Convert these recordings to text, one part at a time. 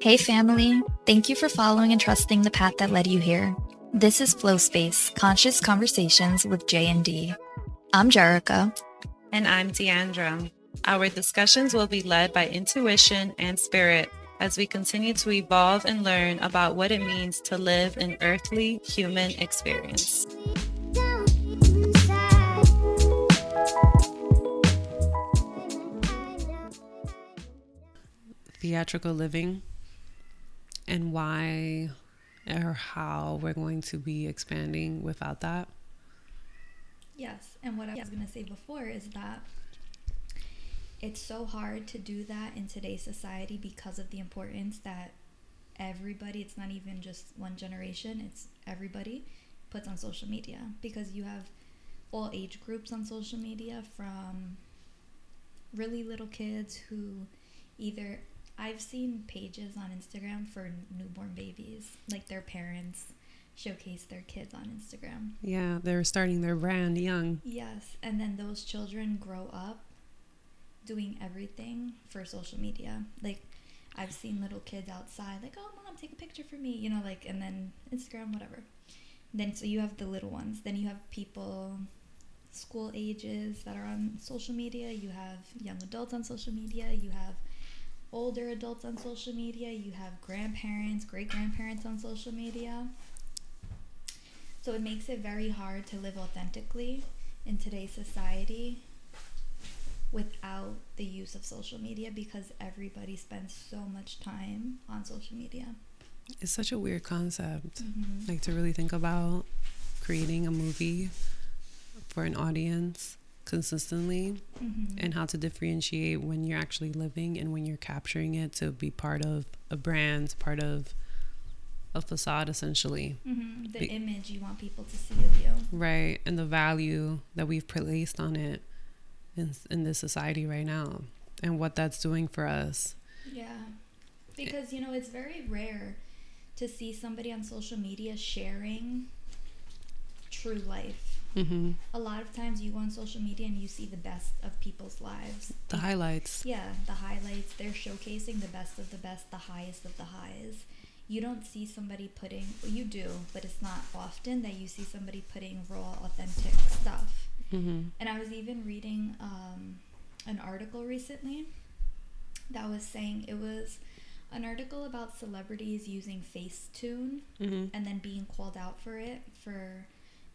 Hey family, thank you for following and trusting the path that led you here. This is Flowspace, Conscious Conversations with J&D. I'm Jerica. And I'm Deandra. Our discussions will be led by intuition and spirit as we continue to evolve and learn about what it means to live an earthly human experience. Theatrical living. And why or how we're going to be expanding without that. Yes, and what I was going to say before is that it's so hard to do that in today's society because of the importance that everybody, it's not even just one generation, it's everybody, puts on social media. Because you have all age groups on social media, from really little kids who either... I've seen pages on Instagram for newborn babies, like their parents showcase their kids on Instagram. Yeah, they're starting their brand young. Yes, and then those children grow up doing everything for social media. Like, I've seen little kids outside, like, oh, mom, take a picture for me, you know, like, and then Instagram, whatever. Then, so you have the little ones. Then you have people school ages that are on social media. You have young adults on social media. You have older adults on social media, you have grandparents, great-grandparents on social media. So it makes it very hard to live authentically in today's society without the use of social media, because everybody spends so much time on social media. It's such a weird concept, mm-hmm. like to really think about creating a movie for an audience consistently, mm-hmm. and how to differentiate when you're actually living and when you're capturing it to be part of a brand, part of a facade, essentially. Mm-hmm. The image you want people to see of you. Right. And the value that we've placed on it in this society right now and what that's doing for us. Yeah. Because, you know, it's very rare to see somebody on social media sharing true life. Mm-hmm. A lot of times you go on social media and you see the best of people's lives. The highlights. Yeah, the highlights. They're showcasing the best of the best, the highest of the highs. You don't see somebody putting, well, you do, but it's not often that you see somebody putting raw, authentic stuff. Mm-hmm. And I was even reading an article recently that was saying, it was an article about celebrities using Facetune, mm-hmm. and then being called out for it, for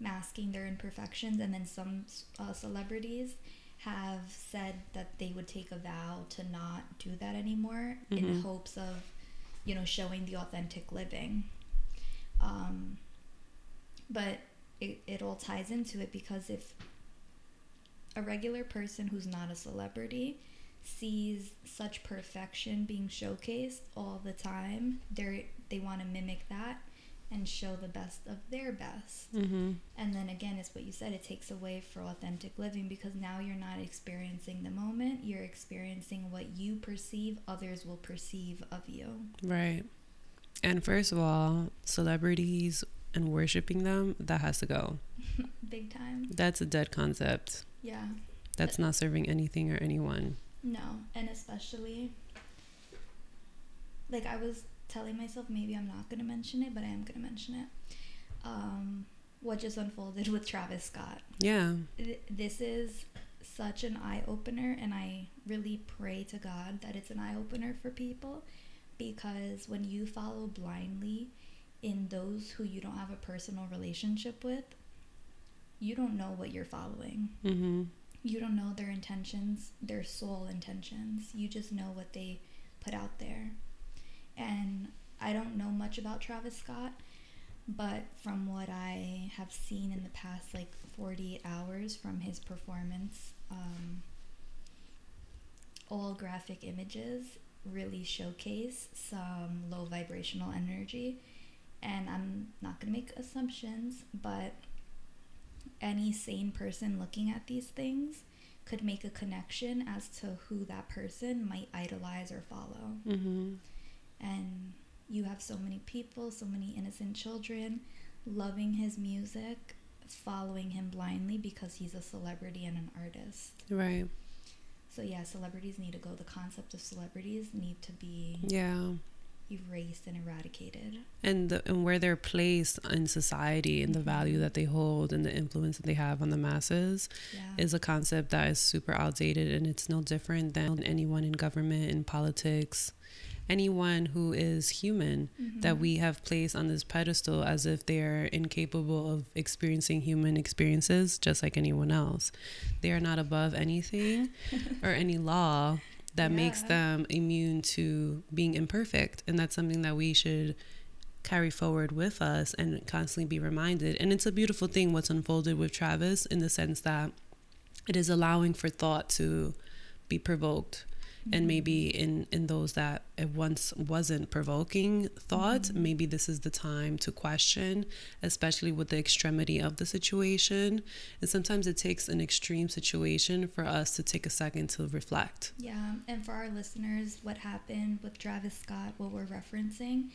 masking their imperfections. And then some celebrities have said that they would take a vow to not do that anymore, mm-hmm. in hopes of, you know, showing the authentic living. But it all ties into it, because if a regular person who's not a celebrity sees such perfection being showcased all the time, they want to mimic that and show the best of their best. Mm-hmm. And then again, it's what you said, it takes away for authentic living, because now you're not experiencing the moment, you're experiencing what you perceive others will perceive of you. Right. And first of all, celebrities and worshiping them, that has to go. Big time. That's a dead concept. Yeah. That's not serving anything or anyone. No. And especially, like, I was telling myself maybe I'm not going to mention it, but I am going to mention it. What just unfolded with Travis Scott. Yeah. This is such an eye-opener, and I really pray to God that it's an eye-opener for people, because when you follow blindly in those who you don't have a personal relationship with, you don't know what you're following. Mm-hmm. You don't know their intentions, their soul intentions. You just know what they put out there. And I don't know much about Travis Scott, but from what I have seen in the past, like, 48 hours from his performance, all graphic images really showcase some low vibrational energy. And I'm not going to make assumptions, but any sane person looking at these things could make a connection as to who that person might idolize or follow. Mm-hmm. And you have so many people, so many innocent children loving his music, following him blindly because he's a celebrity and an artist. Right. So yeah, celebrities need to go. The concept of celebrities need to be erased and eradicated. And where they're placed in society and the value that they hold and the influence that they have on the masses is a concept that is super outdated, and it's no different than anyone in government, in politics, anyone who is human that we have placed on this pedestal as if they're incapable of experiencing human experiences just like anyone else. They are not above anything or any law that makes them immune to being imperfect. And that's something that we should carry forward with us and constantly be reminded. And it's a beautiful thing what's unfolded with Travis, in the sense that it is allowing for thought to be provoked. And maybe in those that it once wasn't provoking thought, maybe this is the time to question, especially with the extremity of the situation. And sometimes it takes an extreme situation for us to take a second to reflect. Yeah, and for our listeners, what happened with Travis Scott, what we're referencing,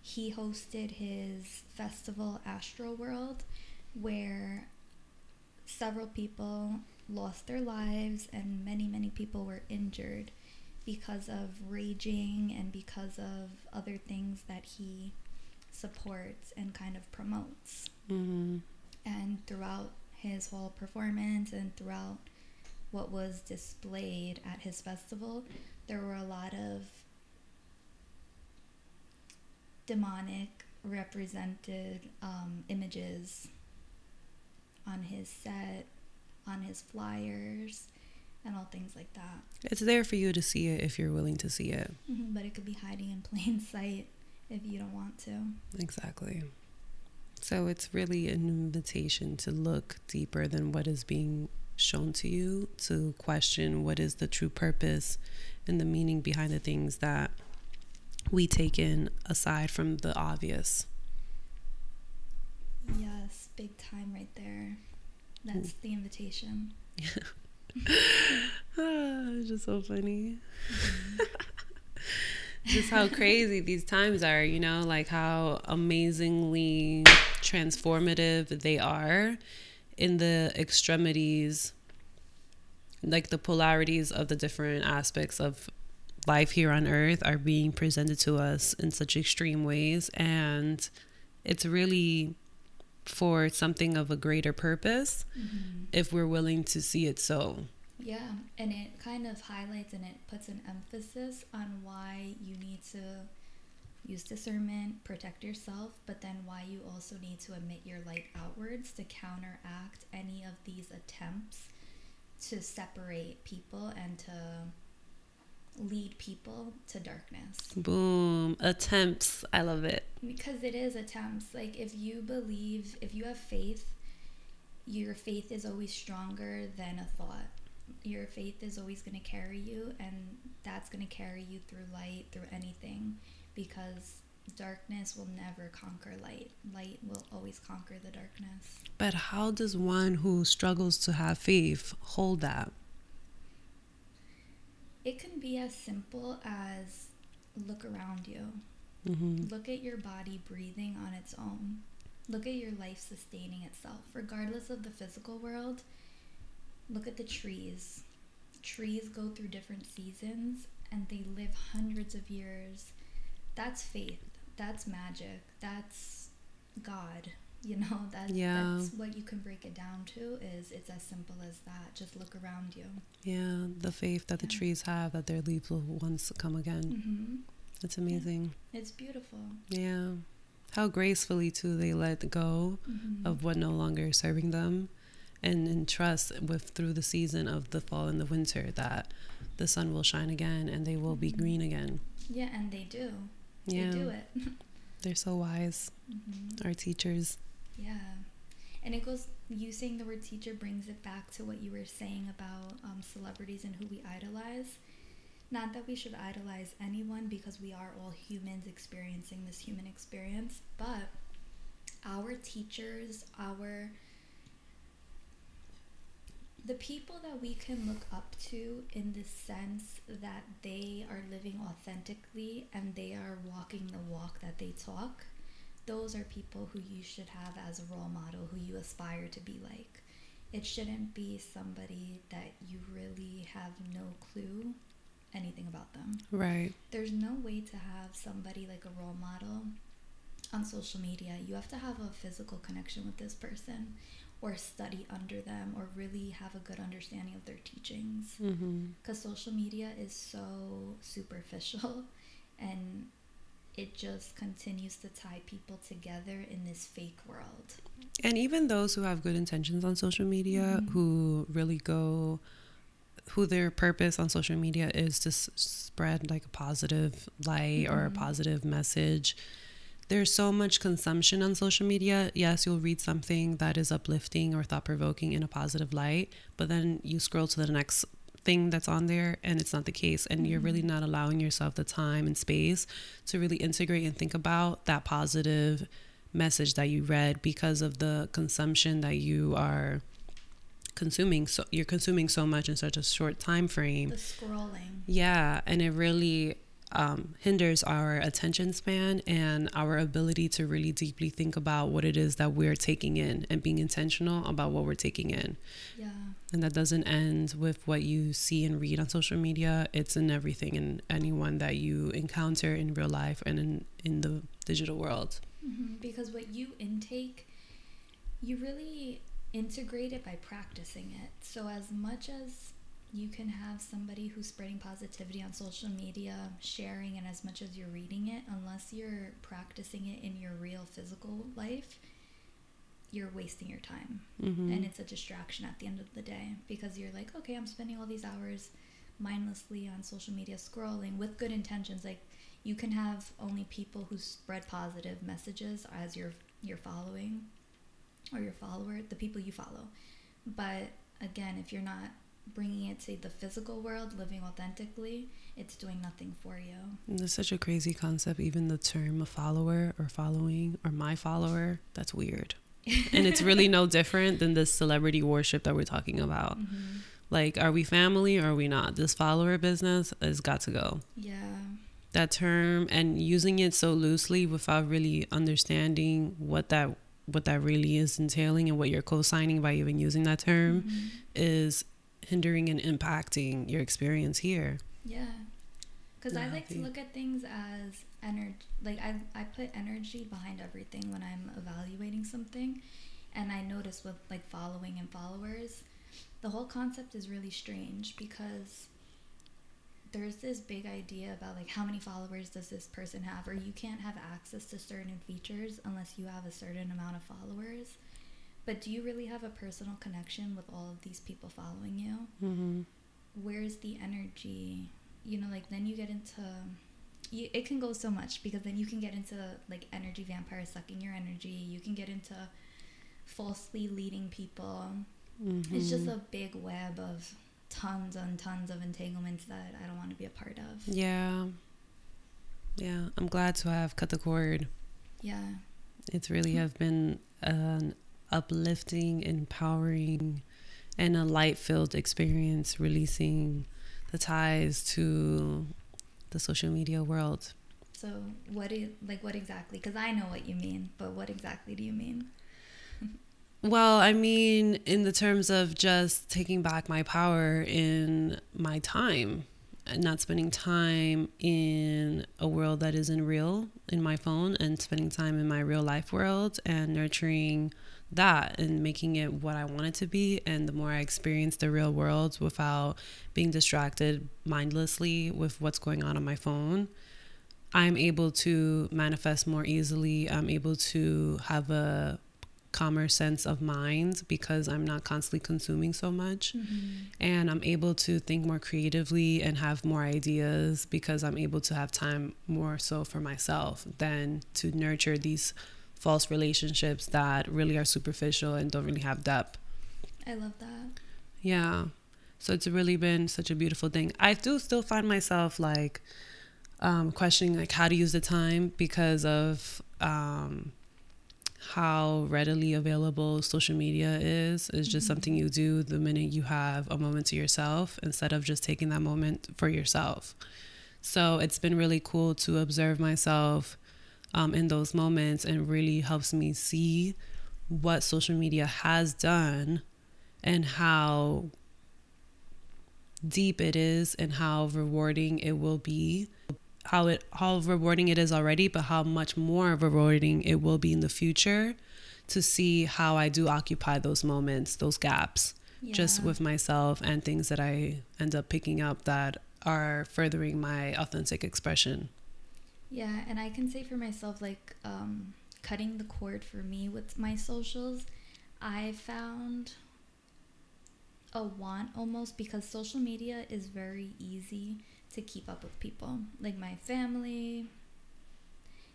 he hosted his festival, Astroworld, where several people lost their lives and many, many people were injured because of raging and because of other things that he supports and kind of promotes. And throughout his whole performance and throughout what was displayed at his festival, there were a lot of demonic represented images on his set, on his flyers, and all things like that. It's there for you to see it if you're willing to see it. But it could be hiding in plain sight if you don't want to. Exactly. So it's really an invitation to look deeper than what is being shown to you, to question what is the true purpose and the meaning behind the things that we take in, aside from the obvious. Yes, big time right there. That's the invitation. Yeah. It's just so funny. Just how crazy these times are, you know, like how amazingly transformative they are in the extremities, like the polarities of the different aspects of life here on earth are being presented to us in such extreme ways. And it's really for something of a greater purpose, if we're willing to see it so. Yeah, and it kind of highlights and it puts an emphasis on why you need to use discernment, protect yourself, but then why you also need to emit your light outwards to counteract any of these attempts to separate people and to lead people to darkness. Boom. Attempts. I love it. Because it is attempts. Like, if you believe, if you have faith, your faith is always stronger than a thought. Your faith is always going to carry you, and that's going to carry you through light, through anything, because darkness will never conquer light. Light will always conquer the darkness. But how does one who struggles to have faith hold that? It can be as simple as look around you. Look at your body breathing on its own. Look at your life sustaining itself. Regardless of the physical world, look at the trees. Trees go through different seasons and they live hundreds of years. That's faith. That's magic. That's God. You know, that's what you can break it down to, is it's as simple as that. Just look around you. Yeah, the faith that the trees have, that their leaves will once come again. It's amazing. Yeah. It's beautiful. Yeah. How gracefully, too, they let go of what no longer is serving them, and in trust with, through the season of the fall and the winter, that the sun will shine again and they will be green again. Yeah, and they do. Yeah. They do it. They're so wise. Our teachers. Yeah. And it goes, you saying the word teacher brings it back to what you were saying about celebrities and who we idolize. Not that we should idolize anyone, because we are all humans experiencing this human experience, but our teachers, the people that we can look up to, in the sense that they are living authentically and they are walking the walk that they talk, those are people who you should have as a role model, who you aspire to be like. It shouldn't be somebody that you really have no clue anything about them. Right. There's no way to have somebody like a role model on social media. You have to have a physical connection with this person, or study under them, or really have a good understanding of their teachings. Because social media is so superficial, and it just continues to tie people together in this fake world. And even those who have good intentions on social media, who really go, who their purpose on social media is to spread like a positive light or a positive message. There's so much consumption on social media. Yes, you'll read something that is uplifting or thought-provoking in a positive light, but then you scroll to the next thing that's on there and it's not the case, and you're really not allowing yourself the time and space to really integrate and think about that positive message that you read because of the consumption that you are consuming. So you're consuming so much in such a short time frame. The scrolling. Yeah, and it really hinders our attention span and our ability to really deeply think about what it is that we're taking in and being intentional about what we're taking in. Yeah. And that doesn't end with what you see and read on social media. It's in everything and anyone that you encounter in real life and in the digital world. Because what you intake, you really integrate it by practicing it. So as much as you can have somebody who's spreading positivity on social media, sharing, and as much as you're reading it, unless you're practicing it in your real physical life, you're wasting your time. And it's a distraction at the end of the day, because you're like, okay, I'm spending all these hours mindlessly on social media scrolling with good intentions. Like, you can have only people who spread positive messages as your following or your follower, the people you follow. But again, if you're not bringing it to the physical world, living authentically, it's doing nothing for you. And that's such a crazy concept. Even the term a follower or following or my follower, that's weird. And it's really no different than this celebrity worship that we're talking about. Like, are we family or are we not? This follower business has got to go. Yeah. That term, and using it so loosely without really understanding what that really is entailing and what you're co-signing by even using that term is hindering and impacting your experience here. Yeah, because I like to look at things as energy. Like, I put energy behind everything when I'm evaluating something. And I notice with like following and followers, the whole concept is really strange, because there's this big idea about like, how many followers does this person have, or you can't have access to certain features unless you have a certain amount of followers. But do you really have a personal connection with all of these people following you? Where's the energy? You know, like, then you get into... it can go so much, because then you can get into, like, energy vampires sucking your energy. You can get into falsely leading people. It's just a big web of tons and tons of entanglements that I don't want to be a part of. Yeah. Yeah, I'm glad to have cut the cord. Yeah. It's really have been an uplifting, empowering, and a light-filled experience, releasing the ties to the social media world. So what exactly, because I know what you mean, but what exactly do you mean? Well, I mean in the terms of just taking back my power in my time, and not spending time in a world that isn't real in my phone, and spending time in my real life world and nurturing that and making it what I want it to be. And the more I experience the real world without being distracted mindlessly with what's going on my phone, I'm able to manifest more easily. I'm able to have a calmer sense of mind because I'm not constantly consuming so much. And I'm able to think more creatively and have more ideas because I'm able to have time more so for myself than to nurture these false relationships that really are superficial and don't really have depth. I love that. Yeah. So it's really been such a beautiful thing. I do still find myself like questioning like how to use the time because of how readily available social media is. It's just something you do the minute you have a moment to yourself instead of just taking that moment for yourself. So it's been really cool to observe myself in those moments, and really helps me see what social media has done and how deep it is and how rewarding it will be, how rewarding it is already, but how much more rewarding it will be in the future, to see how I do occupy those moments, those gaps, just with myself, and things that I end up picking up that are furthering my authentic expression. Yeah, and I can say for myself, like, cutting the cord for me with my socials, I found a want almost, because social media is very easy to keep up with people, like my family,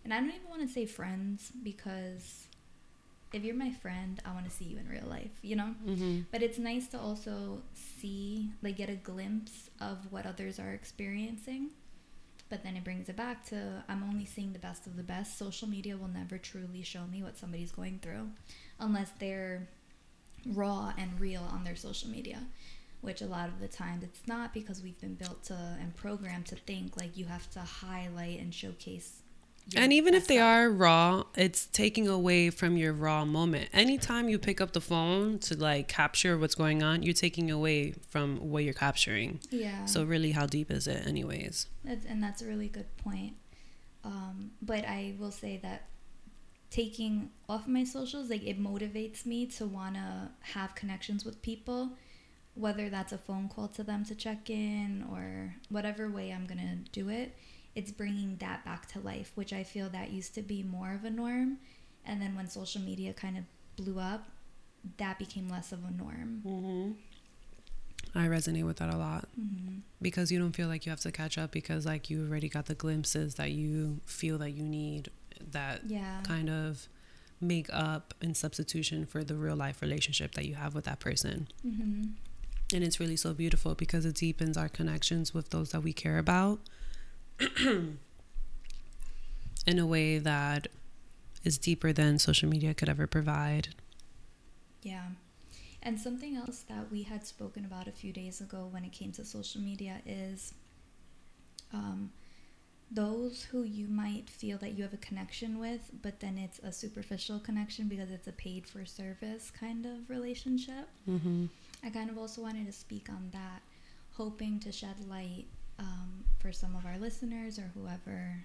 and I don't even want to say friends, because if you're my friend, I want to see you in real life, you know? Mm-hmm. But it's nice to also see, like, get a glimpse of what others are experiencing. But then it brings it back to, I'm only seeing the best of the best. Social media will never truly show me what somebody's going through unless they're raw and real on their social media, which a lot of the times it's not, because we've been built to and programmed to think like you have to highlight and showcase. And even if they are raw, it's taking away from your raw moment. Anytime you pick up the phone to, like, capture what's going on, you're taking away from what you're capturing. Yeah. So really, how deep is it anyways? That's a really good point. But I will say that taking off my socials, like, it motivates me to want to have connections with people, whether that's a phone call to them to check in or whatever way I'm going to do it. It's bringing that back to life, which I feel that used to be more of a norm. And then when social media kind of blew up, that became less of a norm. Mm-hmm. I resonate with that a lot, mm-hmm. because you don't feel like you have to catch up, because, like, you already got the glimpses that you feel that you need, that kind of make up in substitution for the real life relationship that you have with that person. Mm-hmm. And it's really so beautiful, because it deepens our connections with those that we care about in a way that is deeper than social media could ever provide. Yeah. And something else that we had spoken about a few days ago when it came to social media is those who you might feel that you have a connection with, but then it's a superficial connection because it's a paid for service kind of relationship. Mm-hmm. I kind of also wanted to speak on that, hoping to shed light for some of our listeners or whoever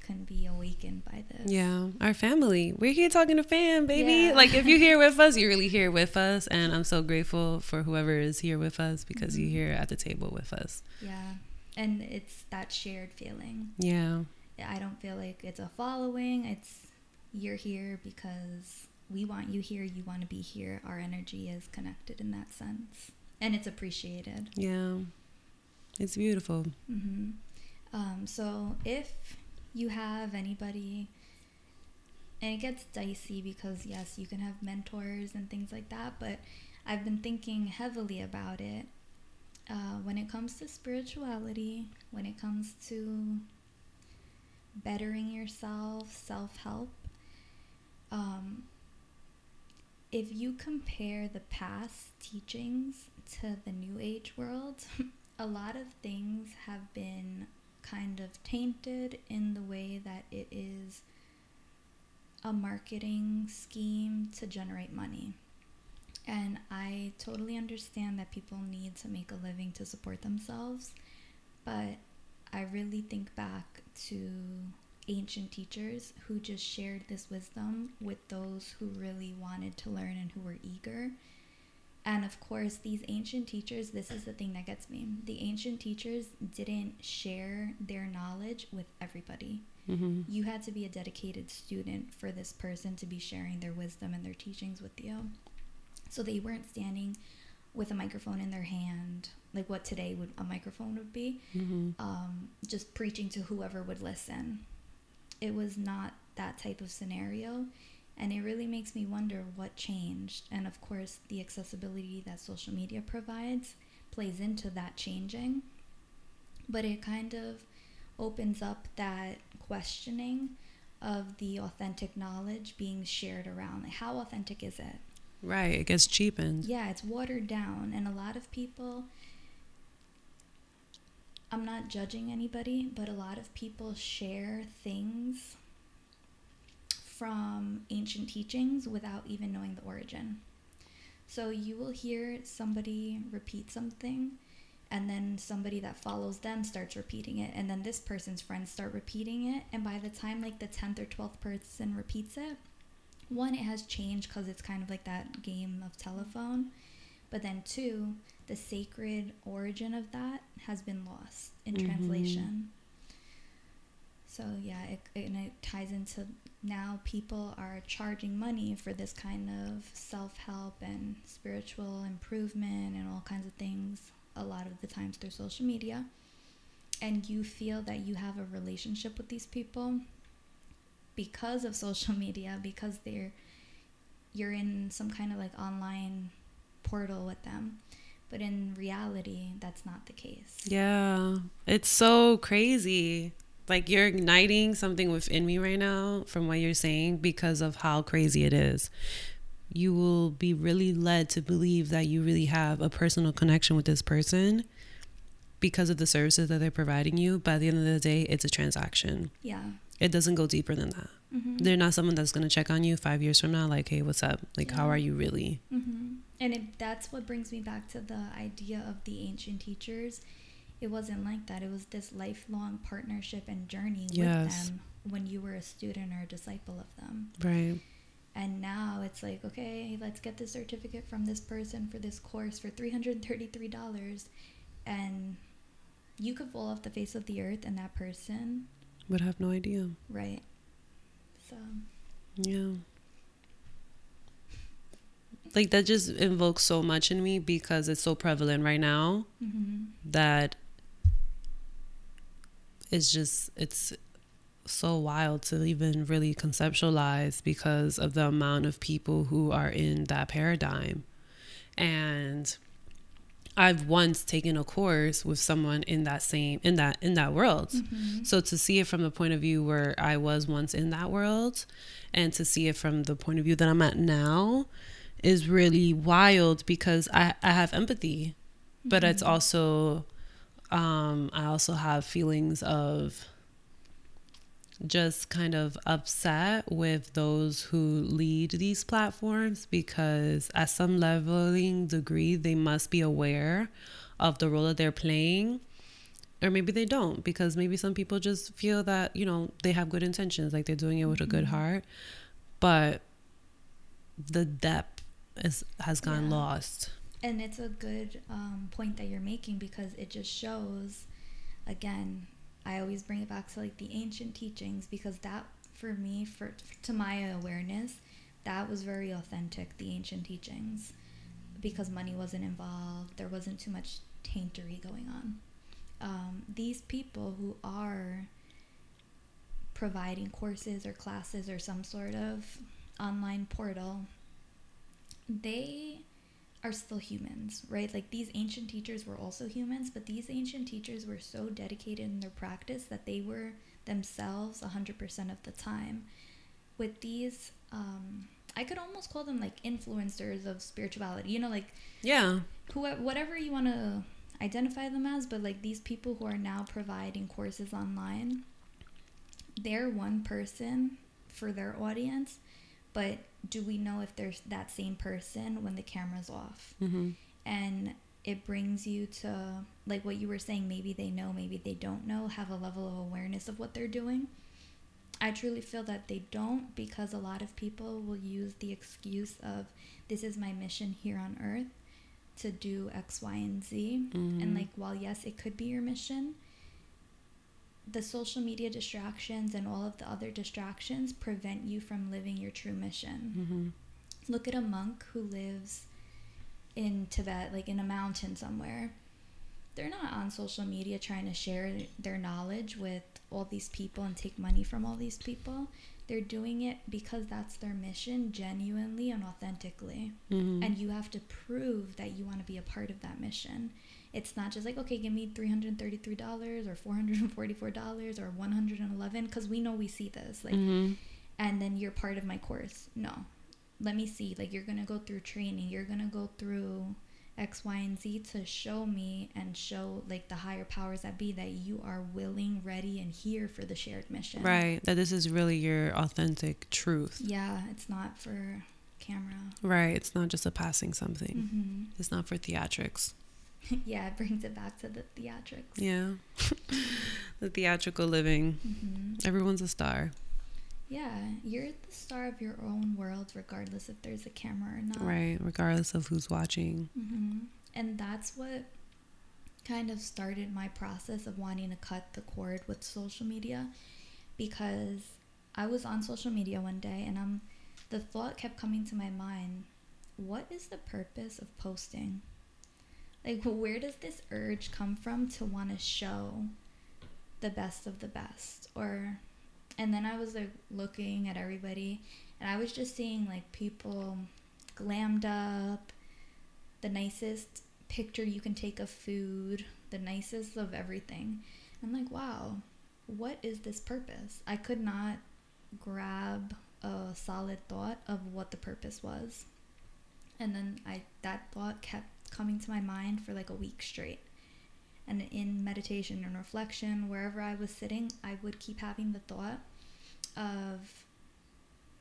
can be awakened by this. Yeah, our family. We're here talking to fam, baby. Yeah. Like, if you're here with us, you're really here with us. And I'm so grateful for whoever is here with us, because mm-hmm. you're here at the table with us. Yeah. And it's that shared feeling. Yeah. I don't feel like it's a following. It's, you're here because we want you here. You want to be here. Our energy is connected in that sense. And it's appreciated. Yeah. It's beautiful. Mm-hmm. So if you have anybody, and it gets dicey because, yes, you can have mentors and things like that, but I've been thinking heavily about it. When it comes to spirituality, when it comes to bettering yourself, self-help, if you compare the past teachings to the New Age world, a lot of things have been kind of tainted in the way that it is a marketing scheme to generate money. And I totally understand that people need to make a living to support themselves, but I really think back to ancient teachers who just shared this wisdom with those who really wanted to learn and who were eager. And of course, these ancient teachers, this is the thing that gets me. The ancient teachers didn't share their knowledge with everybody. Mm-hmm. You had to be a dedicated student for this person to be sharing their wisdom and their teachings with you. So they weren't standing with a microphone in their hand, like what today would a microphone would be, mm-hmm. Just preaching to whoever would listen. It was not that type of scenario. And it really makes me wonder what changed. And of course, the accessibility that social media provides plays into that changing. But it kind of opens up that questioning of the authentic knowledge being shared around. Like, how authentic is it? Right. It gets cheapened. Yeah, it's watered down. And a lot of people, I'm not judging anybody, but a lot of people share things from ancient teachings without even knowing the origin. So you will hear somebody repeat something, and then somebody that follows them starts repeating it, and then this person's friends start repeating it, and by the time like the 10th or 12th person repeats it, one, it has changed because it's kind of like that game of telephone, but then two, the sacred origin of that has been lost in translation. So yeah, it ties into now people are charging money for this kind of self-help and spiritual improvement and all kinds of things a lot of the times through social media, and you feel that you have a relationship with these people because of social media, because you're in some kind of like online portal with them, but in reality that's not the case. Yeah, it's so crazy. Like, you're igniting something within me right now from what you're saying because of how crazy it is. You will be really led to believe that you really have a personal connection with this person because of the services that they're providing you. But at the end of the day, it's a transaction. Yeah. It doesn't go deeper than that. Mm-hmm. They're not someone that's going to check on you 5 years from now, like, hey, what's up? Like, how are you really? Mm-hmm. And that's what brings me back to the idea of the ancient teachers. It wasn't like that. It was this lifelong partnership and journey with them when you were a student or a disciple of them. Right. And now it's like, okay, let's get this certificate from this person for this course for $333. And you could fall off the face of the earth and that person would have no idea. Right. So. Yeah. Like, that just invokes so much in me because it's so prevalent right now that it's so wild to even really conceptualize because of the amount of people who are in that paradigm. And I've once taken a course with someone in that same world. Mm-hmm. So to see it from the point of view where I was once in that world, and to see it from the point of view that I'm at now is really wild because I have empathy, but it's also I also have feelings of just kind of upset with those who lead these platforms, because at some leveling degree they must be aware of the role that they're playing, or maybe they don't, because maybe some people just feel that, you know, they have good intentions, like they're doing it with a good heart, but the depth has gone lost. And it's a good point that you're making, because it just shows, again, I always bring it back to like the ancient teachings, because that for me, to my awareness, that was very authentic, the ancient teachings, because money wasn't involved, there wasn't too much taintery going on. These people who are providing courses or classes or some sort of online portal, they are still humans, right? Like, these ancient teachers were also humans, but these ancient teachers were so dedicated in their practice that they were themselves 100% of the time. With these, I could almost call them like influencers of spirituality, you know, like, yeah, whatever you want to identify them as, but like these people who are now providing courses online, they're one person for their audience. But do we know if there's that same person when the camera's off? Mm-hmm. And it brings you to, like what you were saying, maybe they know, maybe they don't know, have a level of awareness of what they're doing. I truly feel that they don't, because a lot of people will use the excuse of, this is my mission here on earth to do X, Y, and Z. Mm-hmm. And like, while yes, it could be your mission, the social media distractions and all of the other distractions prevent you from living your true mission. Mm-hmm. Look at a monk who lives in Tibet, like in a mountain somewhere. They're not on social media trying to share their knowledge with all these people and take money from all these people. They're doing it because that's their mission, genuinely and authentically. Mm-hmm. And you have to prove that you want to be a part of that mission. It's not just like, okay, give me $333 or $444 or $111, because we know we see this. Like, and then you're part of my course. No, let me see. Like, you're going to go through training. You're going to go through X, Y, and Z to show me and show like the higher powers that be that you are willing, ready, and here for the shared mission. Right. That this is really your authentic truth. Yeah. It's not for camera. Right. It's not just a passing something. Mm-hmm. It's not for theatrics. Yeah. It brings it back to the theatrics. Yeah. The theatrical living. Mm-hmm. Everyone's a star. Yeah, you're the star of your own world, regardless if there's a camera or not. Right, regardless of who's watching. Mm-hmm. And that's what kind of started my process of wanting to cut the cord with social media, because I was on social media one day and the thought kept coming to my mind, what is the purpose of posting? Like, where does this urge come from to want to show the best of the best? And then I was like looking at everybody and I was just seeing like people glammed up, the nicest picture you can take of food, the nicest of everything. I'm like, wow, what is this purpose? I could not grab a solid thought of what the purpose was. And then that thought kept coming to my mind for like a week straight. And in meditation and reflection, wherever I was sitting, I would keep having the thought of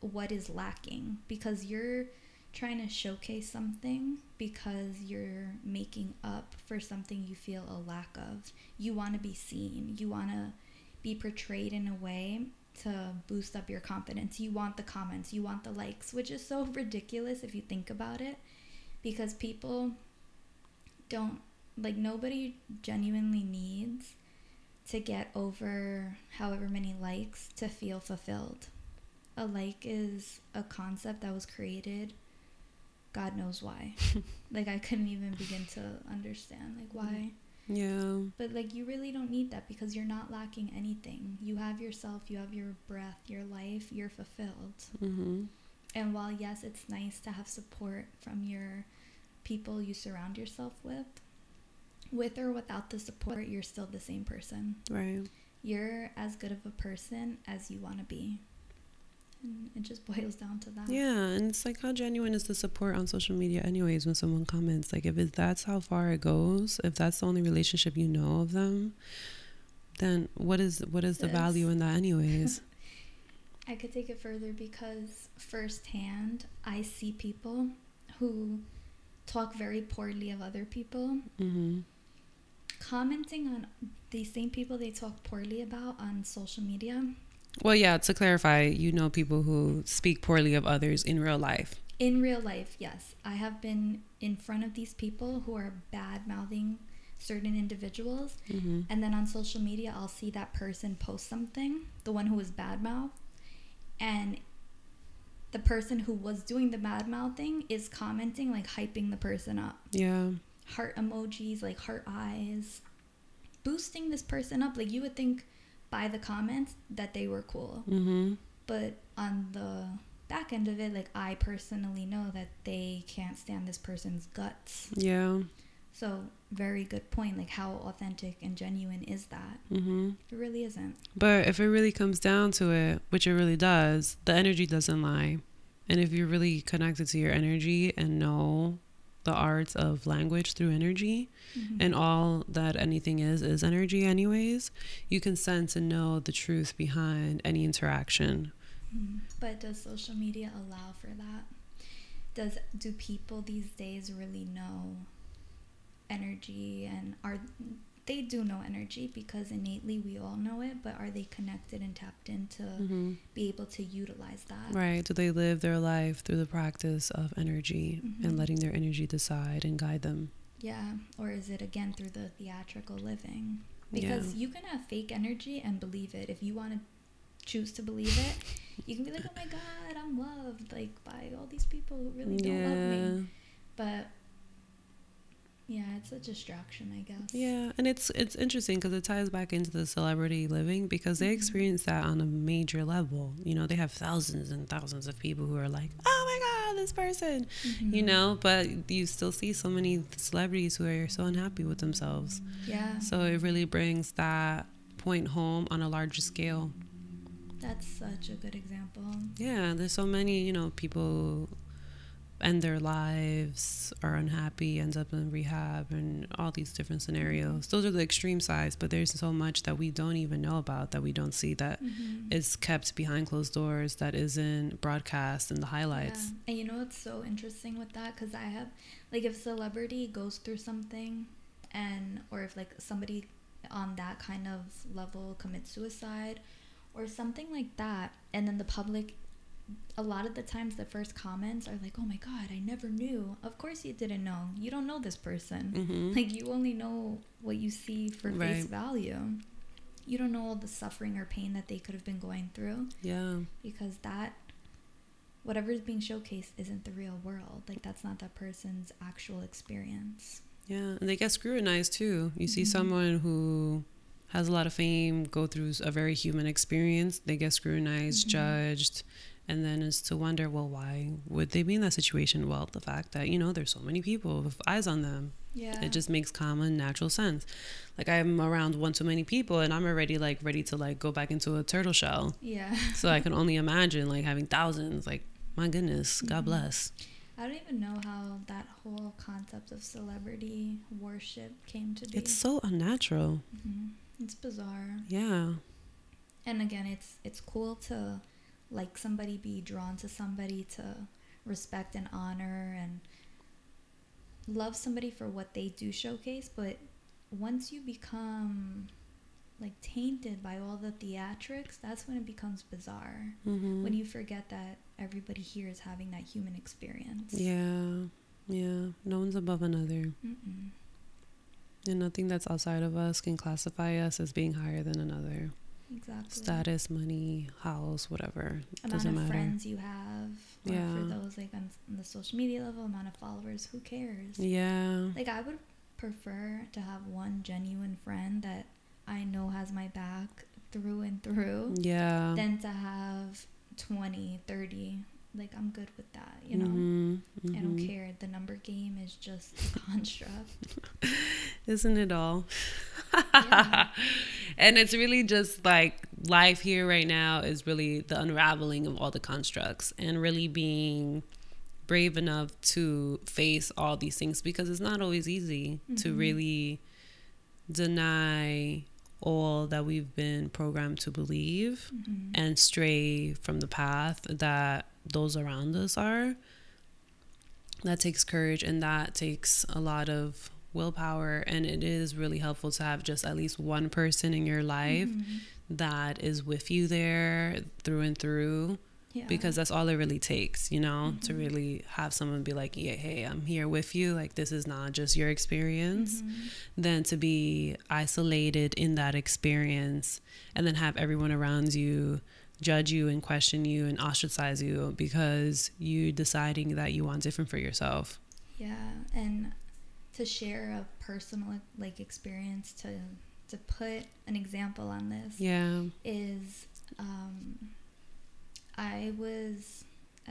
what is lacking, because you're trying to showcase something because you're making up for something you feel a lack of. You want to be seen. You want to be portrayed in a way to boost up your confidence. You want the comments. You want the likes, which is so ridiculous if you think about it, because people don't. Like, nobody genuinely needs to get over however many likes to feel fulfilled. A like is a concept that was created, God knows why. Like, I couldn't even begin to understand, like, why. Yeah. But, like, you really don't need that because you're not lacking anything. You have yourself, you have your breath, your life, you're fulfilled. Mm-hmm. And while, yes, it's nice to have support from your people you surround yourself with or without the support, you're still the same person. Right. You're as good of a person as you want to be. And it just boils down to that. Yeah, and it's like, how genuine is the support on social media anyways when someone comments? Like, that's how far it goes, if that's the only relationship you know of them, then what is the value in that anyways? I could take it further because firsthand, I see people who talk very poorly of other people. Mm-hmm. Commenting on these same people they talk poorly about on social media. Well, yeah, to clarify, you know, people who speak poorly of others in real life. In real life, yes. I have been in front of these people who are bad-mouthing certain individuals. Mm-hmm. And then on social media, I'll see that person post something, the one who was bad-mouthed, and the person who was doing the bad-mouthing is commenting, like, hyping the person up. Yeah. Heart emojis, like heart eyes, boosting this person up. Like, you would think by the comments that they were cool. Mm-hmm. But on the back end of it, like, I personally know that they can't stand this person's guts. Yeah. So, very good point. Like, how authentic and genuine is that? Mm-hmm. It really isn't. But if it really comes down to it, which it really does, the energy doesn't lie. And if you're really connected to your energy and know the arts of language through energy, mm-hmm. and all that anything is energy anyways, you can sense and know the truth behind any interaction. Mm-hmm. But does social media allow for that? Do people these days really know energy, and they do know energy, because innately we all know it, but are they connected and tapped into mm-hmm. be able to utilize that? Right. Do they live their life through the practice of energy, mm-hmm. and letting their energy decide and guide them? Yeah. Or is it again through the theatrical living? Because you can have fake energy and believe it. If you want to choose to believe it, you can be like, oh my God, I'm loved, like, by all these people who really don't love me. But yeah, it's a distraction, I guess. Yeah, and it's interesting because it ties back into the celebrity living, because they experience that on a major level. You know, they have thousands and thousands of people who are like, oh my God, this person, mm-hmm. you know, but you still see so many celebrities who are so unhappy with themselves. Yeah. So it really brings that point home on a larger scale. That's such a good example. Yeah, there's so many, you know, people end their lives, are unhappy, ends up in rehab, and all these different scenarios. Those are the extreme sides, but there's so much that we don't even know about, that we don't see, that is kept behind closed doors, that isn't broadcast in the highlights. Yeah. And you know, it's so interesting with that, because I have, like, if a celebrity goes through something, and or if, like, somebody on that kind of level commits suicide or something like that, and then the public, a lot of the times the first comments are like, oh my god, I never knew. Of course you didn't know. You don't know this person. Like, you only know what you see for face value. You don't know all the suffering or pain that they could have been going through. Yeah. Because that, whatever is being showcased isn't the real world. Like, that's not that person's actual experience. Yeah. And they get scrutinized too. You see someone who has a lot of fame go through a very human experience. They get scrutinized, judged, and then is to wonder, well, why would they be in that situation? Well, the fact that, you know, there's so many people with eyes on them. Yeah. It just makes common, natural sense. Like, I'm around one too many people, and I'm already, like, ready to, like, go back into a turtle shell. Yeah. So I can only imagine, like, having thousands. Like, my goodness, God bless. I don't even know how that whole concept of celebrity worship came to be. It's so unnatural. It's bizarre. Yeah. And again, it's cool to, like, somebody, be drawn to somebody, to respect and honor and love somebody for what they do showcase. But once you become, like, tainted by all the theatrics, that's when it becomes bizarre. When you forget that everybody here is having that human experience. Yeah. No one's above another. And nothing that's outside of us can classify us as being higher than another. Exactly. Status, money, house, whatever. Amount of friends you have. Yeah. For those, like, on the social media level, amount of followers, who cares? Yeah. Like, I would prefer to have one genuine friend that I know has my back through and through. Yeah. Than to have 20, 30. Like, I'm good with that, you know? I don't care. The number game is just a construct. Isn't it all? Yeah. And it's really just, like, life here right now is really the unraveling of all the constructs, and really being brave enough to face all these things, because it's not always easy to really deny all that we've been programmed to believe and stray from the path that those around us are. That takes courage, and that takes a lot of willpower, and it is really helpful to have just at least one person in your life that is with you there through and through. Yeah. Because that's all it really takes, you know, to really have someone be like, yeah, hey, I'm here with you. Like, this is not just your experience. Than to be isolated in that experience, and then have everyone around you judge you and question you and ostracize you because you're deciding that you want different for yourself. Yeah. And to share a personal, like, experience, to put an example on this, is I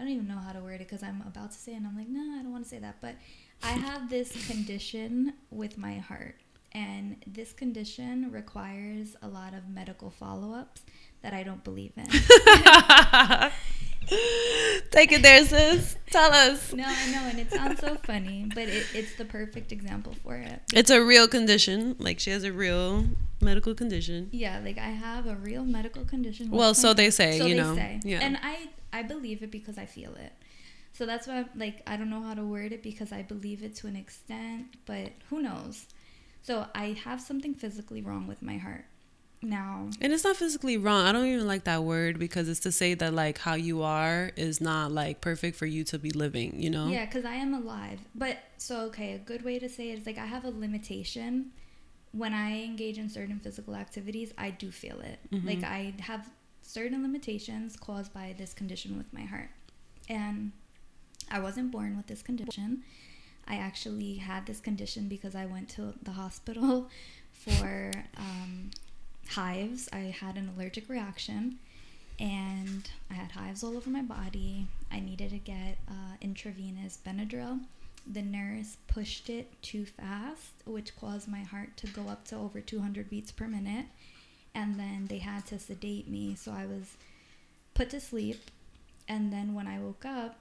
don't even know how to word it, because I'm about to say it and I'm like, no, I don't want to say that. But I have this condition with my heart, and this condition requires a lot of medical follow-ups that I don't believe in. Take it there, sis. Tell us. No, I know, and it sounds so funny, but it's the perfect example for it. It's a real condition. Like, she has a real medical condition. Yeah, like, I have a real medical condition. Well, so they say, you know. Yeah. And I believe it because I feel it. So that's why, like, I don't know how to word it, because I believe it to an extent, but who knows? So I have something physically wrong with my heart. Now, and it's not physically wrong. I don't even like that word, because it's to say that, like, how you are is not, like, perfect for you to be living, you know? Yeah, because I am alive. But so, okay, a good way to say it is, like, I have a limitation. When I engage in certain physical activities, I do feel it. Like, I have certain limitations caused by this condition with my heart, and I wasn't born with this condition. I actually had this condition because I went to the hospital for hives. I had an allergic reaction, and I had hives all over my body. I needed to get intravenous Benadryl. The nurse pushed it too fast, which caused my heart to go up to over 200 beats per minute, and then they had to sedate me, so I was put to sleep. And then when I woke up,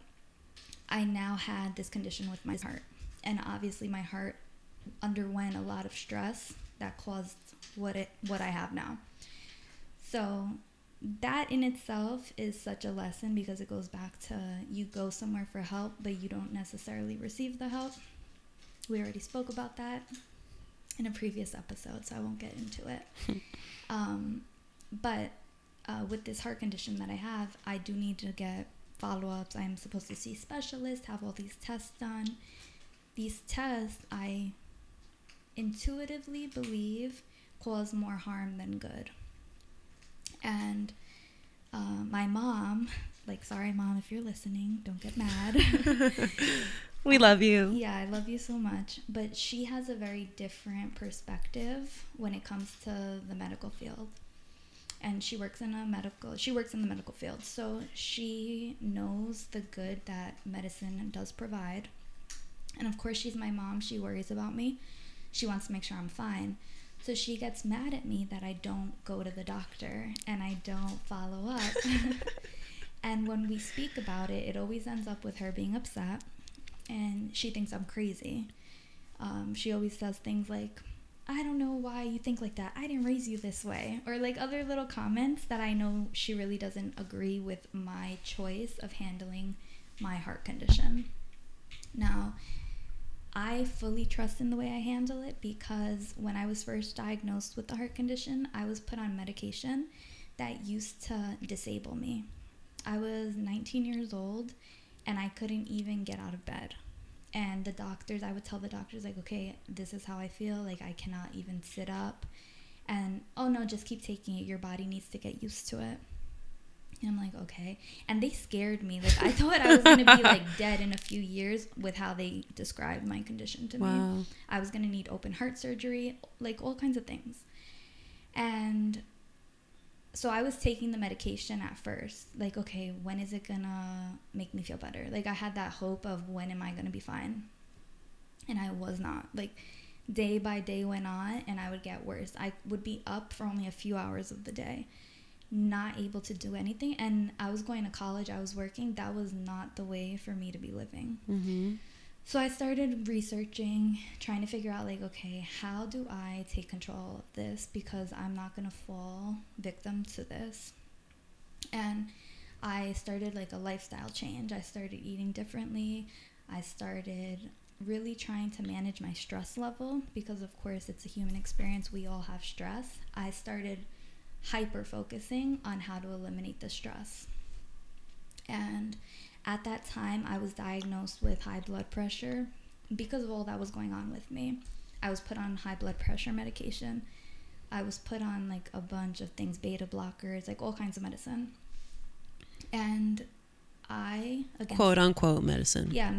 I now had this condition with my heart. And obviously my heart underwent a lot of stress that caused what I have now. So that in itself is such a lesson, because it goes back to you go somewhere for help, but you don't necessarily receive the help. We already spoke about that in a previous episode, so I won't get into it. But with this heart condition that I have, I do need to get follow-ups. I'm supposed to see specialists, have all these tests done. These tests, I intuitively believe, cause more harm than good. And my mom, sorry, Mom, if you're listening, don't get mad. We love you. Yeah, I love you so much. But she has a very different perspective when it comes to the medical field. And she works in the medical field. So she knows the good that medicine does provide. And of course, she's my mom. She worries about me. She wants to make sure I'm fine. So she gets mad at me that I don't go to the doctor and I don't follow up. And when we speak about it, it always ends up with her being upset. And she thinks I'm crazy. She always says things like, I don't know why you think like that. I didn't raise you this way. Or other little comments that I know she really doesn't agree with my choice of handling my heart condition. Now, I fully trust in the way I handle it, because when I was first diagnosed with the heart condition, I was put on medication that used to disable me. I was 19 years old and I couldn't even get out of bed. And the doctors, I would tell the doctors, okay, this is how I feel. I cannot even sit up. And, oh no, just keep taking it. Your body needs to get used to it. And I'm okay. And they scared me. I thought I was going to be, dead in a few years with how they described my condition to wow. me. I was going to need open heart surgery, all kinds of things. And so I was taking the medication at first. When is it going to make me feel better? I had that hope of when am I going to be fine? And I was not. Day by day went on, and I would get worse. I would be up for only a few hours of the day, not able to do anything. And I was going to college, I was working. That was not the way for me to be living. Mm-hmm. So I started researching, trying to figure out how do I take control of this, because I'm not going to fall victim to this. And I started a lifestyle change. I started eating differently. I started really trying to manage my stress level, because of course it's a human experience. We all have stress. I started hyper-focusing on how to eliminate the stress. And at that time, I was diagnosed with high blood pressure. Because of all that was going on with me, I was put on high blood pressure medication. I was put on a bunch of things, beta blockers, all kinds of medicine. And I, again, quote unquote medicine. Yeah,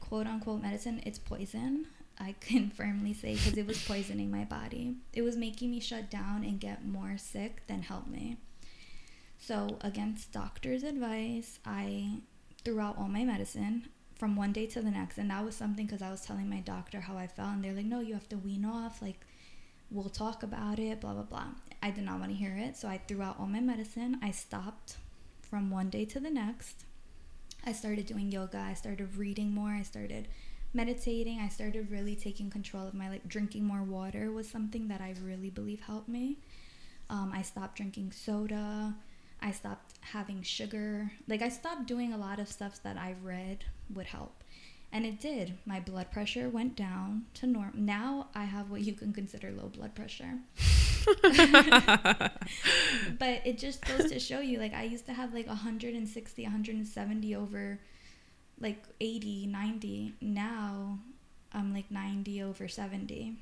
quote unquote medicine. It's poison. I can firmly say, because it was poisoning my body. It was making me shut down and get more sick than help me. So against doctor's advice, I threw out all my medicine from one day to the next. And that was something, because I was telling my doctor how I felt, and they're no, you have to wean off. We'll talk about it, blah, blah, blah. I did not want to hear it. So I threw out all my medicine. I stopped from one day to the next. I started doing yoga. I started reading more. I started meditating. I started really taking control of my life. Drinking more water was something that I really believe helped me. I stopped drinking soda. I stopped having sugar. I stopped doing a lot of stuff that I read would help. And it did. My blood pressure went down to normal. Now I have what you can consider low blood pressure. But it just goes to show you, I used to have 160, 170 over 80, 90. Now I'm 90 over 70,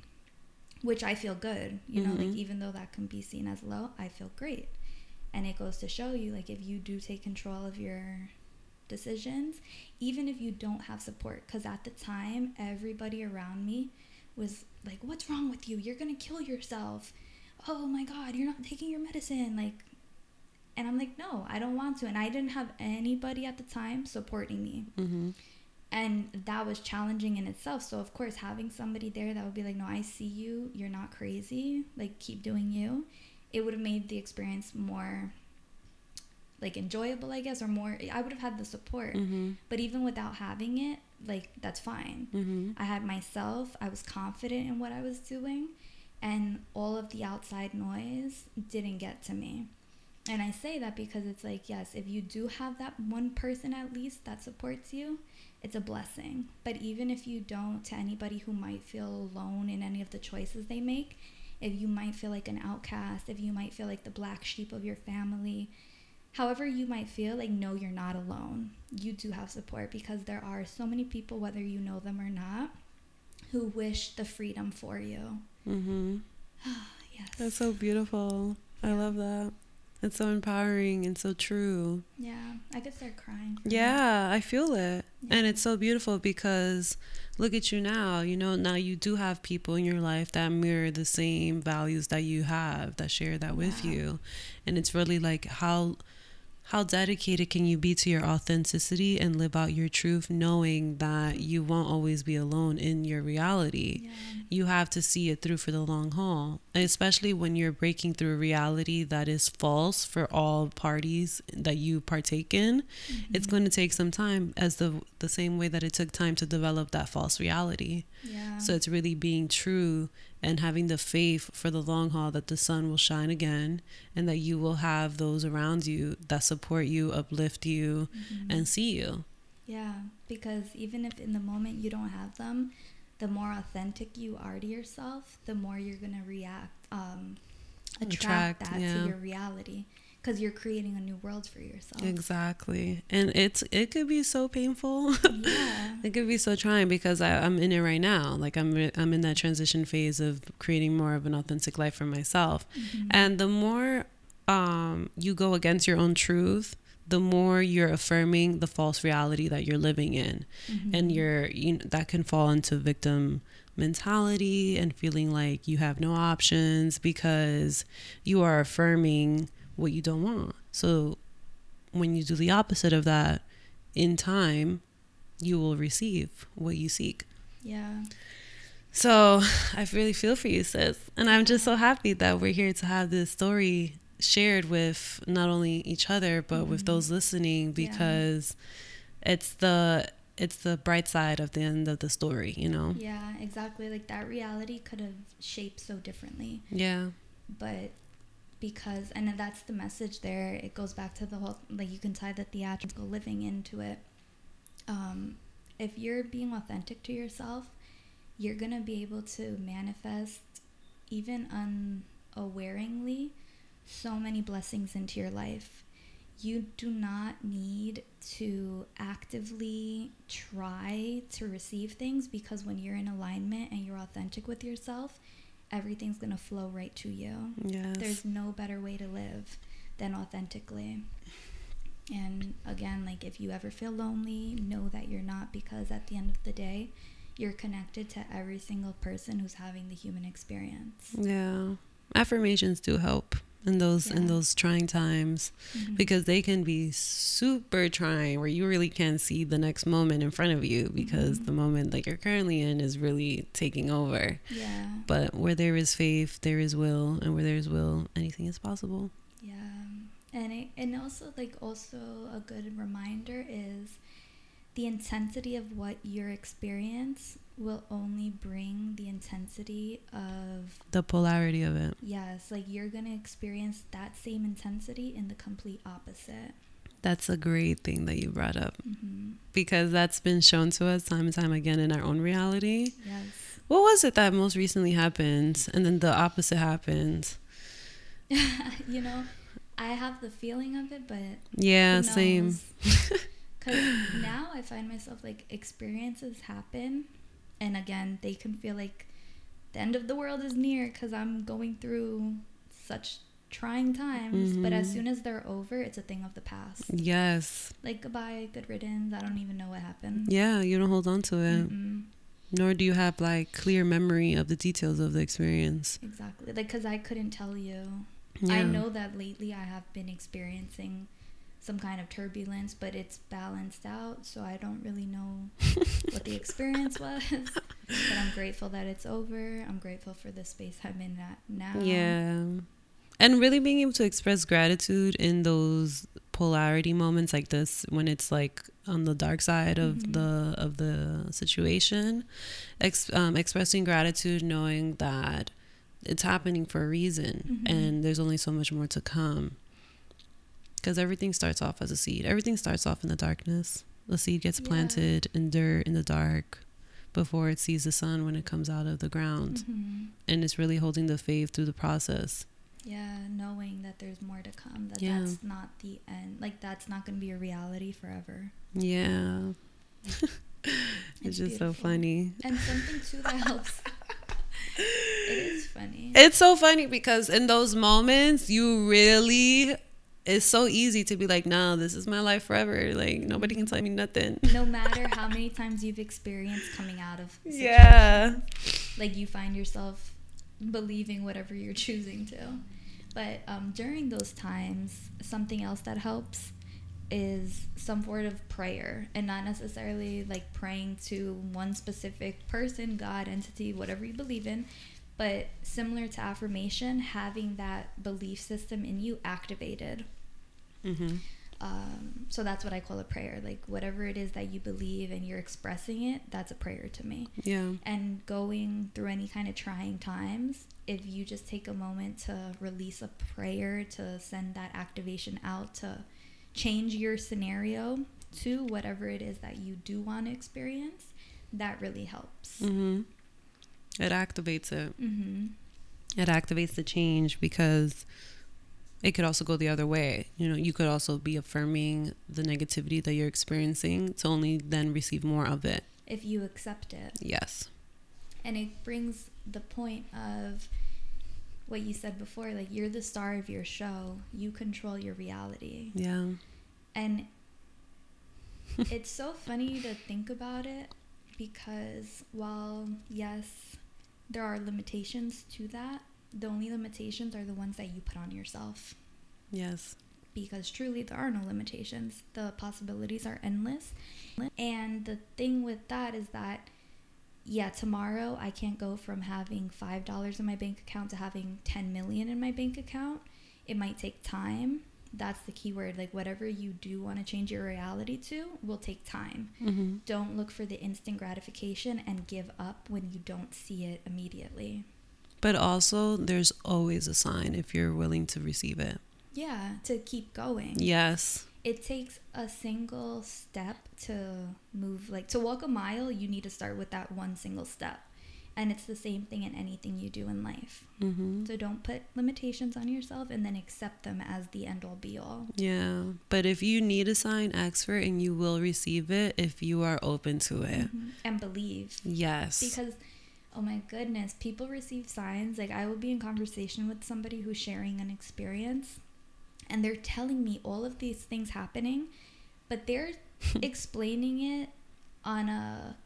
which I feel good. You know, even though that can be seen as low, I feel great. And it goes to show you, if you do take control of your decisions, even if you don't have support, because at the time, everybody around me was what's wrong with you? You're going to kill yourself. Oh my God, you're not taking your medicine. And I'm no, I don't want to. And I didn't have anybody at the time supporting me. Mm-hmm. And that was challenging in itself. So, of course, having somebody there that would be no, I see you. You're not crazy. Keep doing you. It would have made the experience more like enjoyable, I guess, or more. I would have had the support. Mm-hmm. But even without having it, like, that's fine. Mm-hmm. I had myself. I was confident in what I was doing, and all of the outside noise didn't get to me. And I say that because it's like, yes, if you do have that one person at least that supports you, it's a blessing. But even if you don't, to anybody who might feel alone in any of the choices they make, if you might feel like an outcast, if you might feel like the black sheep of your family, however you might feel, like, no, you're not alone. You do have support, because there are so many people, whether you know them or not, who wish the freedom for you. Mm-hmm. Yes. That's so beautiful. Yeah. I love that. It's so empowering and so true. Yeah, I could start crying. Yeah, that. I feel it. Yeah. And it's so beautiful because look at you now. You know, now you do have people in your life that mirror the same values that you have, that share that with you. And it's really like how dedicated can you be to your authenticity and live out your truth, knowing that you won't always be alone in your reality. Yeah. You have to see it through for the long haul, especially when you're breaking through a reality that is false for all parties that you partake in. Mm-hmm. It's going to take some time, as the same way that it took time to develop that false reality. Yeah. So it's really being true and having the faith for the long haul that the sun will shine again, and that you will have those around you that support you, uplift you, mm-hmm. and see you. Yeah, because even if in the moment you don't have them, the more authentic you are to yourself, the more you're going to react, attract that to your reality. Because you're creating a new world for yourself. Exactly. And it could be so painful. Yeah. It could be so trying, because I'm in it right now. Like, I'm in that transition phase of creating more of an authentic life for myself. Mm-hmm. And the more you go against your own truth, the more you're affirming the false reality that you're living in. Mm-hmm. And that can fall into victim mentality and feeling like you have no options, because you are affirming what you don't want. So when you do the opposite of that, in time you will receive what you seek. Yeah. So I really feel for you, sis, and I'm just so happy that we're here to have this story shared with not only each other, but mm-hmm. with those listening, because it's the bright side of the end of the story, you know. Yeah, exactly. Like, that reality could have shaped so differently. Yeah. But because, and that's the message there, it goes back to the whole, like, you can tie the theatrical living into it. If you're being authentic to yourself, you're gonna be able to manifest, even unawareingly, so many blessings into your life. You do not need to actively try to receive things, because when you're in alignment and you're authentic with yourself, everything's going to flow right to you. Yes. There's no better way to live than authentically. And again, like, if you ever feel lonely, know that you're not, because at the end of the day, you're connected to every single person who's having the human experience. Yeah. Affirmations do help in those trying times, mm-hmm. because they can be super trying, where you really can't see the next moment in front of you, because mm-hmm. the moment that you're currently in is really taking over. Yeah. But where there is faith, there is will, and where there is will, anything is possible. Yeah. And also a good reminder is the intensity of what your experience will only bring the intensity of the polarity of it. Yes, like, you're gonna experience that same intensity in the complete opposite. That's a great thing that you brought up, mm-hmm. because that's been shown to us time and time again in our own reality. Yes. What was it that most recently happened, and then the opposite happened? You know, I have the feeling of it, but yeah, same. Because now I find myself, like, experiences happen. And again, they can feel like the end of the world is near, because I'm going through such trying times. Mm-hmm. But as soon as they're over, it's a thing of the past. Yes. Like, goodbye, good riddance. I don't even know what happened. Yeah, you don't hold on to it. Mm-mm. Nor do you have, like, clear memory of the details of the experience. Exactly. Like, because I couldn't tell you. Yeah. I know that lately I have been experiencing some kind of turbulence, but it's balanced out, so I don't really know what the experience was. But I'm grateful that it's over. I'm grateful for the space I'm in now. Yeah. And really being able to express gratitude in those polarity moments like this, when it's like on the dark side of the situation, expressing gratitude, knowing that it's happening for a reason, and there's only so much more to come, because everything starts off as a seed. Everything starts off in the darkness. The seed gets planted in dirt in the dark before it sees the sun when it comes out of the ground, and it's really holding the faith through the process. Yeah, knowing that there's more to come, that that's not the end. Like, that's not going to be a reality forever. Yeah. It's just beautiful. So funny. And something, too, that helps. It is funny. It's so funny because in those moments, you really... It's so easy to be like, no, this is my life forever. Like, nobody can tell me nothing. No matter how many times you've experienced coming out of situations, like, you find yourself... believing whatever you're choosing to. But during those times, something else that helps is some sort of prayer, and not necessarily like praying to one specific person, God, entity, whatever you believe in, but similar to affirmation, having that belief system in you activated. So that's what I call a prayer. Like, whatever it is that you believe and you're expressing it, that's a prayer to me. Yeah. And going through any kind of trying times, if you just take a moment to release a prayer, to send that activation out, to change your scenario to whatever it is that you do want to experience, that really helps. It activates it. It activates the change, because... it could also go the other way. You know, you could also be affirming the negativity that you're experiencing to only then receive more of it. If you accept it. Yes. And it brings the point of what you said before, like, you're the star of your show. You control your reality. Yeah. And it's so funny to think about it, because while, yes, there are limitations to that, the only limitations are the ones that you put on yourself. Yes. Because truly, there are no limitations. The possibilities are endless. And the thing with that is that, yeah, tomorrow I can't go from having $5 in my bank account to having 10 million in my bank account. It might take time. That's the key word. Like, whatever you do want to change your reality to will take time. Don't look for the instant gratification and give up when you don't see it immediately. But also, there's always a sign if you're willing to receive it. Yeah, to keep going. Yes. It takes a single step to move. Like, to walk a mile, you need to start with that one single step. And it's the same thing in anything you do in life. So don't put limitations on yourself and then accept them as the end-all be-all. Yeah. But if you need a sign, ask for it, and you will receive it if you are open to it. And believe. Yes. Because... oh my goodness, people receive signs. Like, I will be in conversation with somebody who's sharing an experience, and they're telling me all of these things happening, but they're explaining it on a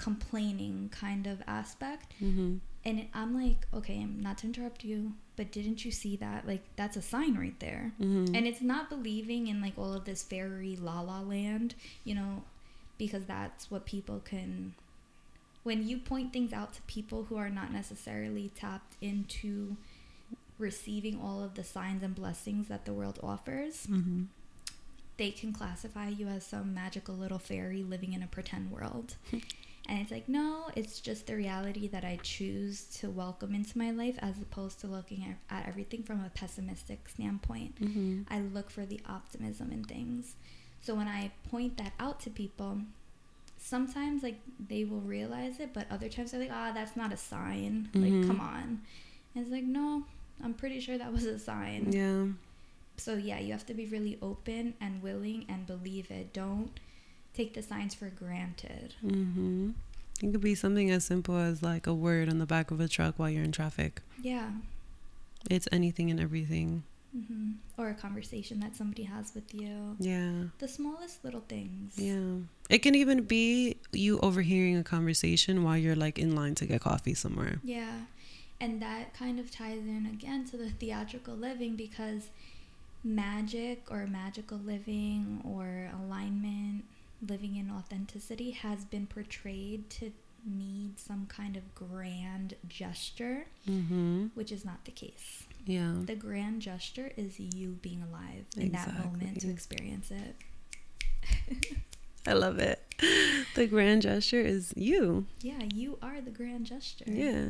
complaining kind of aspect. And I'm like, okay, I'm not to interrupt you, but didn't you see that? Like, that's a sign right there. And it's not believing in, like, all of this fairy la-la land, you know, because that's what people can... when you point things out to people who are not necessarily tapped into receiving all of the signs and blessings that the world offers, they can classify you as some magical little fairy living in a pretend world. And it's like, no, it's just the reality that I choose to welcome into my life, as opposed to looking at everything from a pessimistic standpoint. I look for the optimism in things. So when I point that out to people... sometimes, like, they will realize it, but other times they're like, ah, that's not a sign. Like, come on. And it's like, no, I'm pretty sure that was a sign. Yeah. So, yeah, you have to be really open and willing and believe it. Don't take the signs for granted. It could be something as simple as, like, a word on the back of a truck while you're in traffic. Yeah. It's anything and everything. Or a conversation that somebody has with you. Yeah. The smallest little things. Yeah. It can even be you overhearing a conversation while you're, like, in line to get coffee somewhere. Yeah. And that kind of ties in again to the theatrical living, because magic or magical living or alignment, living in authenticity, has been portrayed to need some kind of grand gesture, which is not the case. Yeah. The grand gesture is you being alive in that moment to experience it. I love it. The grand gesture is you. Yeah, you are the grand gesture. Yeah.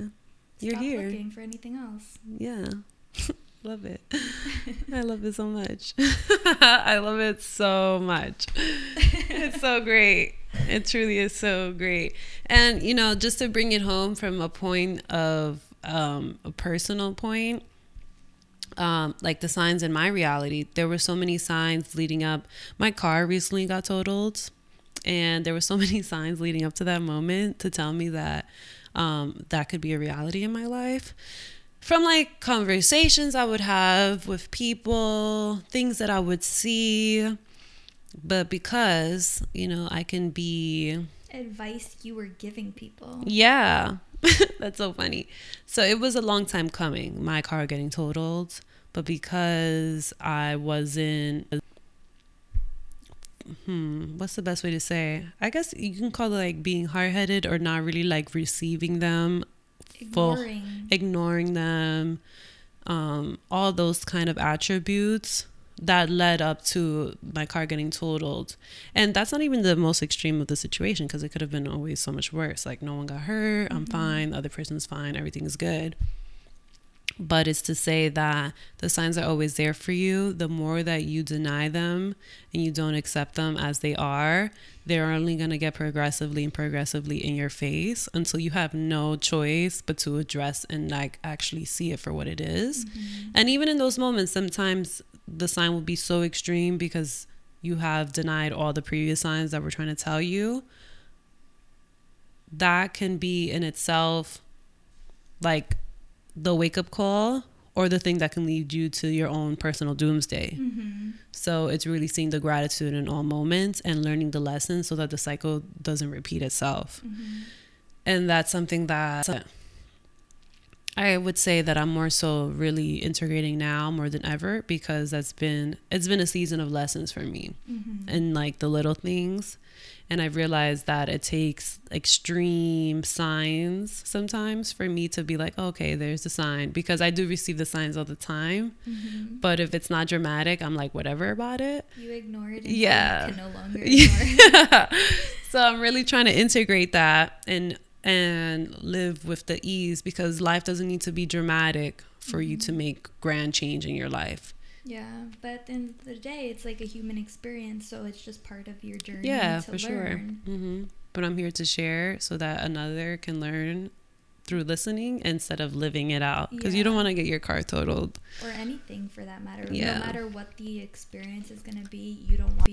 You're here. Stop looking for anything else. Yeah. Love it. I love it so much. I love it so much. It's so great. It truly is so great. And, you know, just to bring it home from a point of a personal point, like the signs in my reality, there were so many signs leading up. My car recently got totaled, and there were so many signs leading up to that moment to tell me that that could be a reality in my life. From like conversations I would have with people, things that I would see, but because, you know, I can be... Advice you were giving people. Yeah, that's so funny. So it was a long time coming, my car getting totaled, but because I wasn't... what's the best way to say? I guess you can call it like being hard-headed or not really like receiving them. Ignoring them, all those kind of attributes that led up to my car getting totaled. And that's not even the most extreme of the situation, because it could have been always so much worse. Like, no one got hurt, I'm fine, the other person's fine, everything's good. But it's to say that the signs are always there for you. The more that you deny them and you don't accept them as they are, they're only going to get progressively and progressively in your face until you have no choice but to address and like actually see it for what it is. Mm-hmm. And even in those moments, sometimes the sign will be so extreme because you have denied all the previous signs that we're trying to tell you. That can be in itself like the wake-up call or the thing that can lead you to your own personal doomsday. Mm-hmm. So it's really seeing the gratitude in all moments and learning the lesson so that the cycle doesn't repeat itself. Mm-hmm. And that's something that I would say that I'm more so really integrating now more than ever, because it's been a season of lessons for me, and like the little things. And I've realized that it takes extreme signs sometimes for me to be like, okay, there's a sign, because I do receive the signs all the time. Mm-hmm. But if it's not dramatic, I'm like, whatever about it. You ignore it. Until you can no longer ignore it. So I'm really trying to integrate that and live with the ease, because life doesn't need to be dramatic for you to make grand change in your life. Yeah, but at the end of the day, it's like a human experience, so it's just part of your journey to learn. Sure. But I'm here to share so that another can learn through listening instead of living it out, because you don't want to get your car totaled. Or anything for that matter. Yeah. No matter what the experience is going to be, you don't want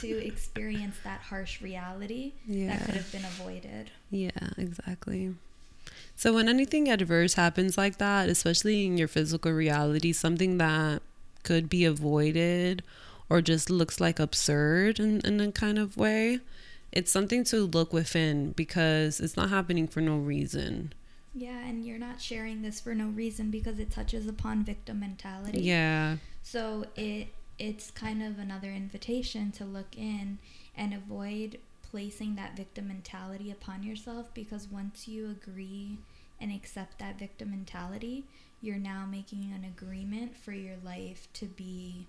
to experience that harsh reality that could have been avoided. Yeah, exactly. So when anything adverse happens like that, especially in your physical reality, something that could be avoided or just looks like absurd in a kind of way, it's something to look within, because it's not happening for no reason. Yeah, and you're not sharing this for no reason, because it touches upon victim mentality. Yeah. So it's kind of another invitation to look in and avoid placing that victim mentality upon yourself, because once you agree and accept that victim mentality, you're now making an agreement for your life to be,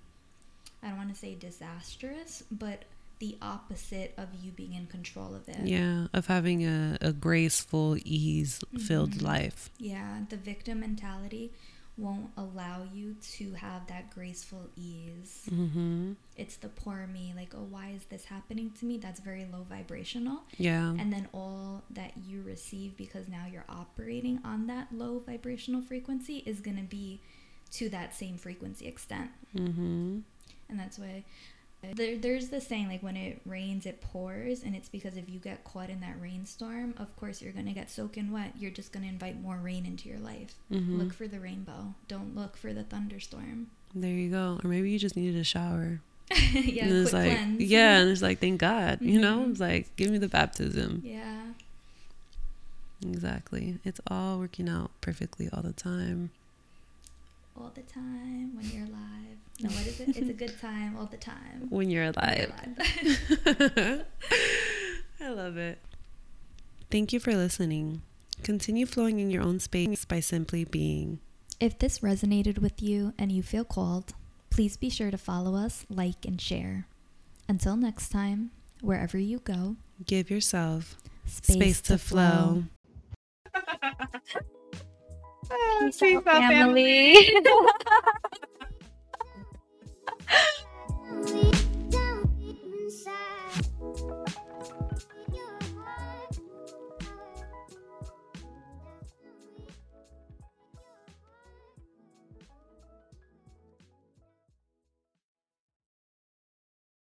I don't want to say disastrous, but the opposite of you being in control of it. Yeah, of having a graceful, ease-filled life. Yeah, the victim mentality won't allow you to have that graceful ease. It's the poor me, like, oh, why is this happening to me? That's very low vibrational. Yeah. And then all that you receive, because now you're operating on that low vibrational frequency, is going to be to that same frequency extent. And that's why there's the saying, like, when it rains it pours, and it's because if you get caught in that rainstorm, of course you're going to get soaking wet. You're just going to invite more rain into your life. Look for the rainbow, don't look for the thunderstorm. There you go. Or maybe you just needed a shower. Yeah, and it's like cleanse. Yeah, and it's like, thank God. You know, it's like, give me the baptism. Yeah, exactly. It's all working out perfectly all the time when you're alive. No, what is it? It's a good time all the time when you're alive. I love it. Thank you for listening. Continue flowing in your own space by simply being. If this resonated with you and you feel called, please be sure to follow us, like, and share. Until next time, wherever you go, give yourself space to flow. Peace out, family.